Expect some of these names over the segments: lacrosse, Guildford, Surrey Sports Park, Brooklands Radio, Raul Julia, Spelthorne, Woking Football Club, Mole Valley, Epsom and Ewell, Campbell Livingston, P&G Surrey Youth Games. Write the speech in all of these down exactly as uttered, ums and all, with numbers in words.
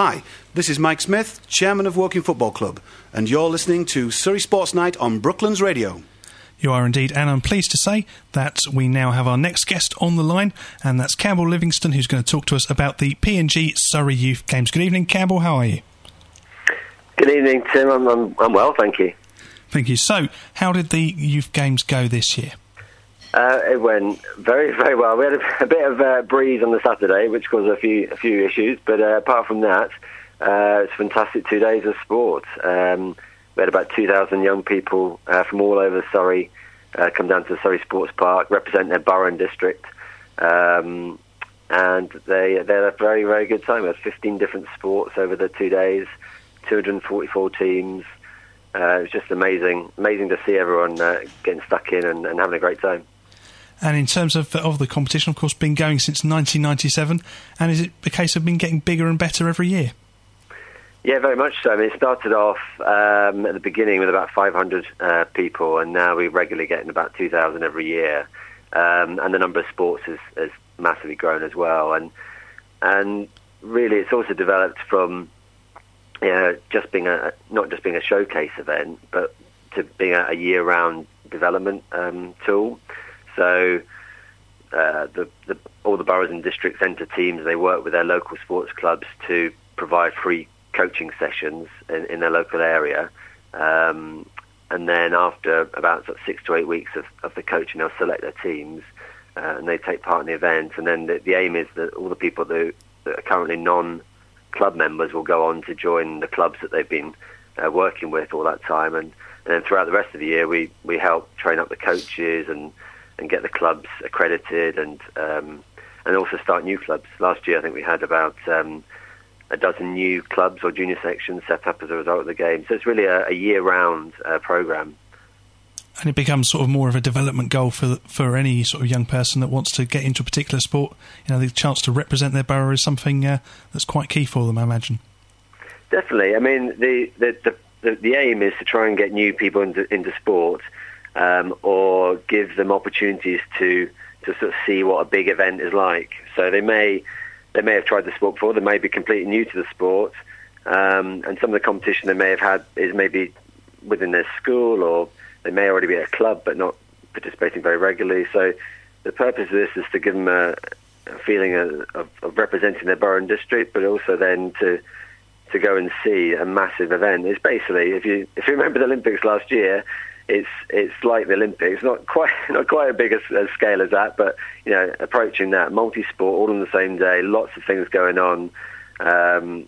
Hi, this is Mike Smith, Chairman of Woking Football Club, and you're listening to Surrey Sports Night on Brooklands Radio. You are indeed, and I'm pleased to say that we now have our next guest on the line, and that's Campbell Livingston, who's going to talk to us about the P and G Surrey Youth Games. Good evening, Campbell. How are you? Good evening, Tim. I'm, I'm, I'm well, thank you. Thank you. So, how did the Youth Games go this year? Uh, it went very, very well. We had a, a bit of a breeze on the Saturday, which caused a few a few issues, but uh, apart from that, uh, it's a fantastic two days of sport. Um, we had about two thousand young people uh, from all over Surrey uh, come down to Surrey Sports Park, represent their borough and district, um, and they, they had a very, very good time. We had fifteen different sports over the two days, two hundred forty-four teams. Uh, it was just amazing, amazing to see everyone uh, getting stuck in and, and having a great time. And in terms of of the competition, of course, been going since nineteen ninety-seven, and is it a case of been getting bigger and better every year? Yeah, very much so. I mean, it started off um, at the beginning with about five hundred uh, people, and now we're regularly getting about two thousand every year. Um, and the number of sports has, has massively grown as well. And and really, it's also developed from you know, just being a not just being a showcase event, but to being a, a year-round development um, tool. So uh, the, the, all the boroughs and districts enter teams. They work with their local sports clubs to provide free coaching sessions in, in their local area. Um, and then after about sort of six to eight weeks of, of the coaching, they'll select their teams uh, and they take part in the event. And then the, the aim is that all the people that, that are currently non-club members will go on to join the clubs that they've been uh, working with all that time. And, and then throughout the rest of the year, we, we help train up the coaches and and get the clubs accredited and um, and also start new clubs. Last year, I think we had about um, a dozen new clubs or junior sections set up as a result of the game. So it's really a, a year-round uh, programme. And it becomes sort of more of a development goal for for any sort of young person that wants to get into a particular sport. You know, the chance to represent their borough is something uh, that's quite key for them, I imagine. Definitely. I mean, the the, the, the aim is to try and get new people into, into sport. Um, or give them opportunities to, to sort of see what a big event is like. So they may they may have tried the sport before, they may be completely new to the sport, um, and some of the competition they may have had is maybe within their school, or they may already be at a club but not participating very regularly. So the purpose of this is to give them a, a feeling of, of, of representing their borough and district, but also then to to go and see a massive event. It's basically, if you if you remember the Olympics last year, It's it's like the Olympics, not quite not quite as big a, a scale as that, but you know, approaching that, multi-sport, all on the same day, lots of things going on, um,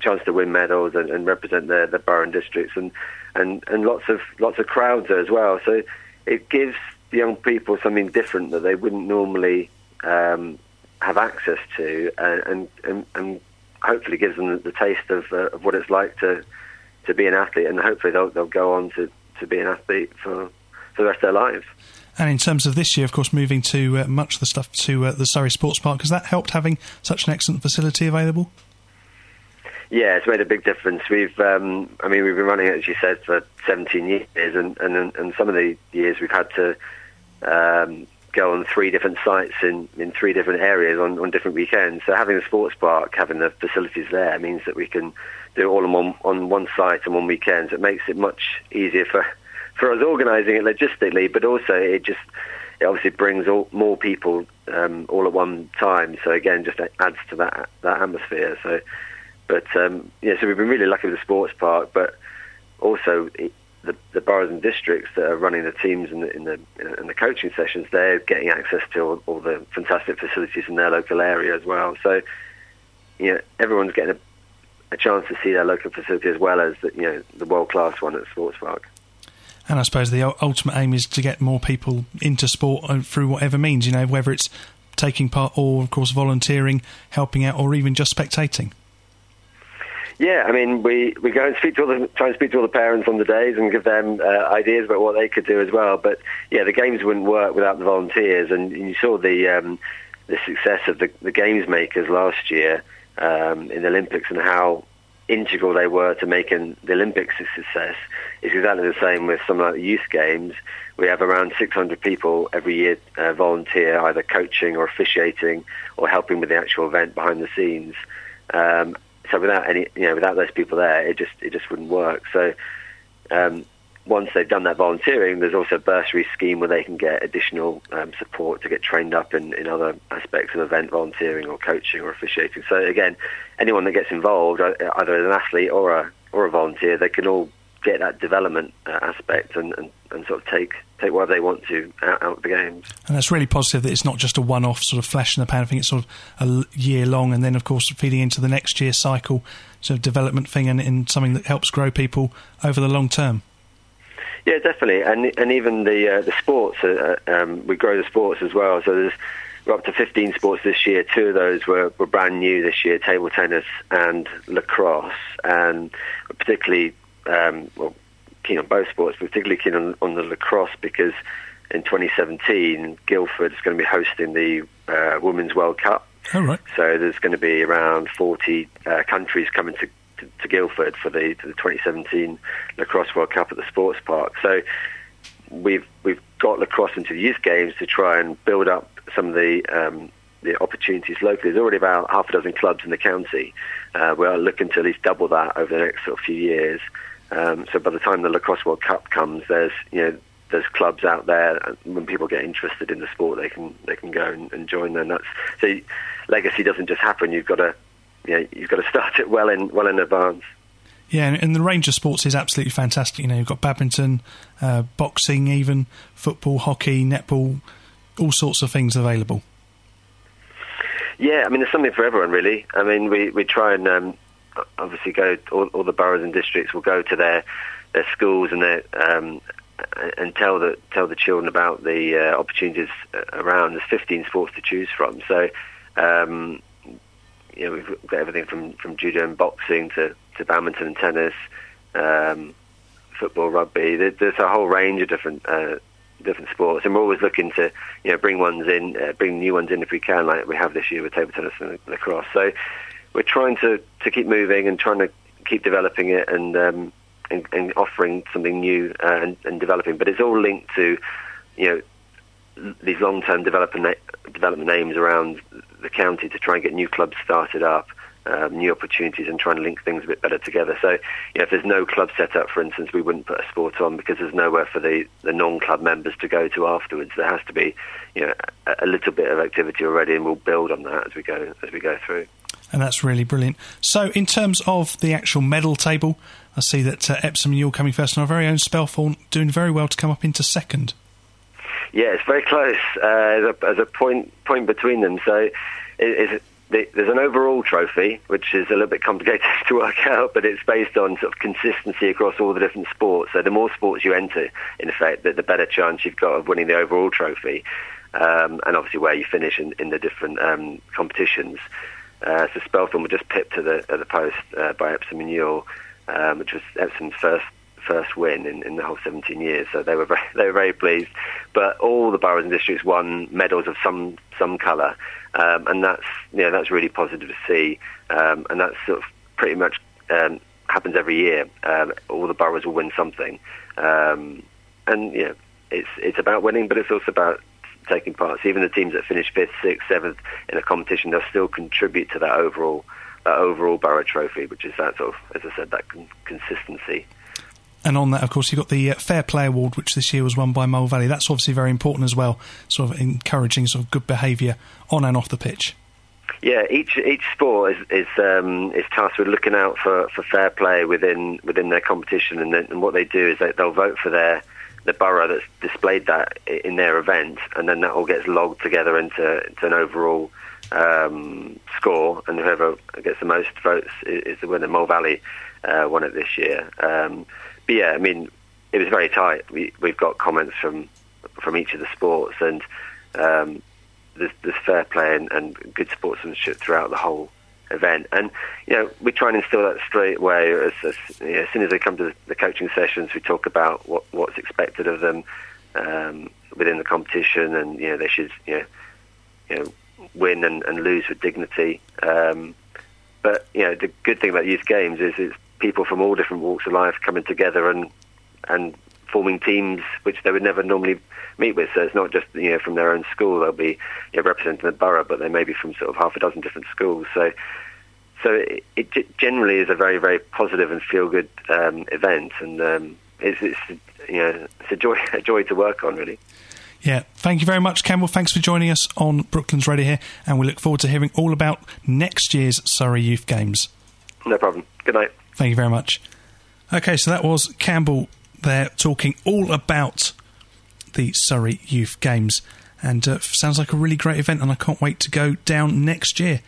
chance to win medals and, and represent the the borough and districts, and, and, and lots of lots of crowds there as well. So it gives young people something different that they wouldn't normally um, have access to, and and, and hopefully gives them the taste of, uh, of what it's like to to be an athlete, and hopefully they'll they'll go on to. to be an athlete for, for the rest of their lives. And in terms of this year, of course, moving to uh, much of the stuff to uh, the Surrey Sports Park, has that helped having such an excellent facility available? Yeah, it's made a big difference. We've, um, I mean, we've been running it, as you said, for seventeen years, and, and, and some of the years we've had to um, go on three different sites in, in three different areas on, on different weekends. So having the sports park, having the facilities there, means that we can do it all on one, on one site and one weekend. So it makes it much easier for, for us organising it logistically, but also it just it obviously brings all, more people um, all at one time. So again, just adds to that that atmosphere. So, but um, yeah, so we've been really lucky with the sports park, but also it, the, the boroughs and districts that are running the teams and the, in the in the coaching sessions, they're getting access to all, all the fantastic facilities in their local area as well. So, you know, everyone's getting a a chance to see their local facility as well as the, you know, the world-class one at the sports park. And I suppose the ultimate aim is to get more people into sport through whatever means, you know, whether it's taking part or, of course, volunteering, helping out, or even just spectating. Yeah, I mean, we, we go and speak to all the, try and speak to all the parents on the days and give them uh, ideas about what they could do as well. But, yeah, the games wouldn't work without the volunteers. And you saw the, um, the success of the, the games makers last year Um, in the Olympics, and how integral they were to making the Olympics a success. It's exactly the same with some like the youth games. We have around six hundred people every year uh, volunteer, either coaching or officiating or helping with the actual event behind the scenes. Um, So without any, you know, without those people there, it just it just wouldn't work. So um, once they've done that volunteering, there's also a bursary scheme where they can get additional um, support to get trained up in, in other aspects of event volunteering or coaching or officiating. So again, anyone that gets involved, either as an athlete or a or a volunteer, they can all get that development uh, aspect and, and, and sort of take take whatever they want to out, out of the games. And that's really positive that it's not just a one-off sort of flash in the pan thing, it's sort of a year long and then of course feeding into the next year cycle sort of development thing and, and something that helps grow people over the long term. Yeah, definitely. And and even the uh, the sports, uh, um, we grow the sports as well. So there's we're up to fifteen sports this year. Two of those were, were brand new this year, table tennis and lacrosse, and particularly Um, well, keen on both sports, but particularly keen on, on the lacrosse, because in twenty seventeen Guildford is going to be hosting the uh, Women's World Cup. All right. So there's going to be around forty uh, countries coming to, to, to Guildford for the, to the twenty seventeen Lacrosse World Cup at the sports park. So we've we've got lacrosse into the youth games to try and build up some of the um, the opportunities locally. There's already about half a dozen clubs in the county. Uh, we're looking to at least double that over the next sort of few years. Um, so by the time the Lacrosse World Cup comes, there's you know there's clubs out there, and when people get interested in the sport, they can they can go and, and join them. That's so legacy doesn't just happen. You've got to you know, you've got to start it well in well in advance. Yeah, and, and the range of sports is absolutely fantastic. You know, you've got badminton, uh, boxing, even football, hockey, netball, all sorts of things available. Yeah, I mean, there's something for everyone, really. I mean, we we try and. Um, Obviously, go all, all the boroughs and districts will go to their their schools and their um, and tell the tell the children about the uh, opportunities around. There's fifteen sports to choose from, so um, you know we've got everything from, from judo and boxing to, to badminton and tennis, um, football, rugby. There, there's a whole range of different uh, different sports, and we're always looking to you know bring ones in, uh, bring new ones in if we can, like we have this year with table tennis and lacrosse. So. We're trying to, to keep moving and trying to keep developing it and um, and, and offering something new uh, and, and developing. But it's all linked to, you know, these long-term development development aims around the county to try and get new clubs started up, um, new opportunities, and trying to link things a bit better together. So, you know, if there's no club set up, for instance, we wouldn't put a sport on because there's nowhere for the, the non-club members to go to afterwards. There has to be, you know, a, a little bit of activity already, and we'll build on that as we go as we go through. And that's really brilliant. So in terms of the actual medal table, I see that uh, Epsom and Ewell coming first and our very own Spelthorne doing very well to come up into second. Yeah, it's very close. Uh, there's a, a point point between them. So it, it's, there's an overall trophy, which is a little bit complicated to work out, but it's based on sort of consistency across all the different sports. So the more sports you enter, in effect, the, the better chance you've got of winning the overall trophy. Um, and obviously where you finish in, in the different um, competitions. Uh, so Spelthorne were just pipped to the, at the post uh, by Epsom and Ewell, um, which was Epsom's first first win in, in the whole seventeen years. So they were very, they were very pleased. But all the boroughs and districts won medals of some some colour, um, and that's you know, that's really positive to see. Um, and that's sort of pretty much um, happens every year. Um, all the boroughs will win something, um, and you know, it's it's about winning, but it's also about taking part. So even the teams that finish fifth, sixth, seventh in a competition, they'll still contribute to that overall that overall borough trophy, which is that sort of, as I said, that con- consistency. And on that, of course, you've got the uh, Fair Play Award, which this year was won by Mole Valley. That's obviously very important as well, sort of encouraging sort of good behaviour on and off the pitch. Yeah, each each sport is is, um, is tasked with looking out for, for fair play within within their competition, and, then, and what they do is they, they'll vote for their the borough that's displayed that in their event, and then that all gets logged together into, into an overall um, score, and whoever gets the most votes is, is the winner. Mole Valley uh, won it this year. Um, but yeah, I mean, it was very tight. We, we've got comments from from each of the sports, and um, there's, there's fair play and, and good sportsmanship throughout the whole event. And you know, we try and instill that straight away. As, as, you know, as soon as they come to the coaching sessions, we talk about what, what's expected of them um, within the competition, and you know they should you know, you know win and, and lose with dignity. Um, but you know the good thing about youth games is it's people from all different walks of life coming together and and forming teams which they would never normally meet with. So it's not just you know from their own school. They'll be you know, representing the borough, but they may be from sort of half a dozen different schools. So so it, it generally is a very, very positive and feel-good um, event, and um, it's, it's you know it's a joy, a joy to work on, really. Yeah, thank you very much, Campbell. Thanks for joining us on Brooklands Radio here, and we look forward to hearing all about next year's Surrey Youth Games. No problem. Good night. Thank you very much. Okay, so that was Campbell there talking all about the Surrey Youth Games, and uh, sounds like a really great event, and I can't wait to go down next year.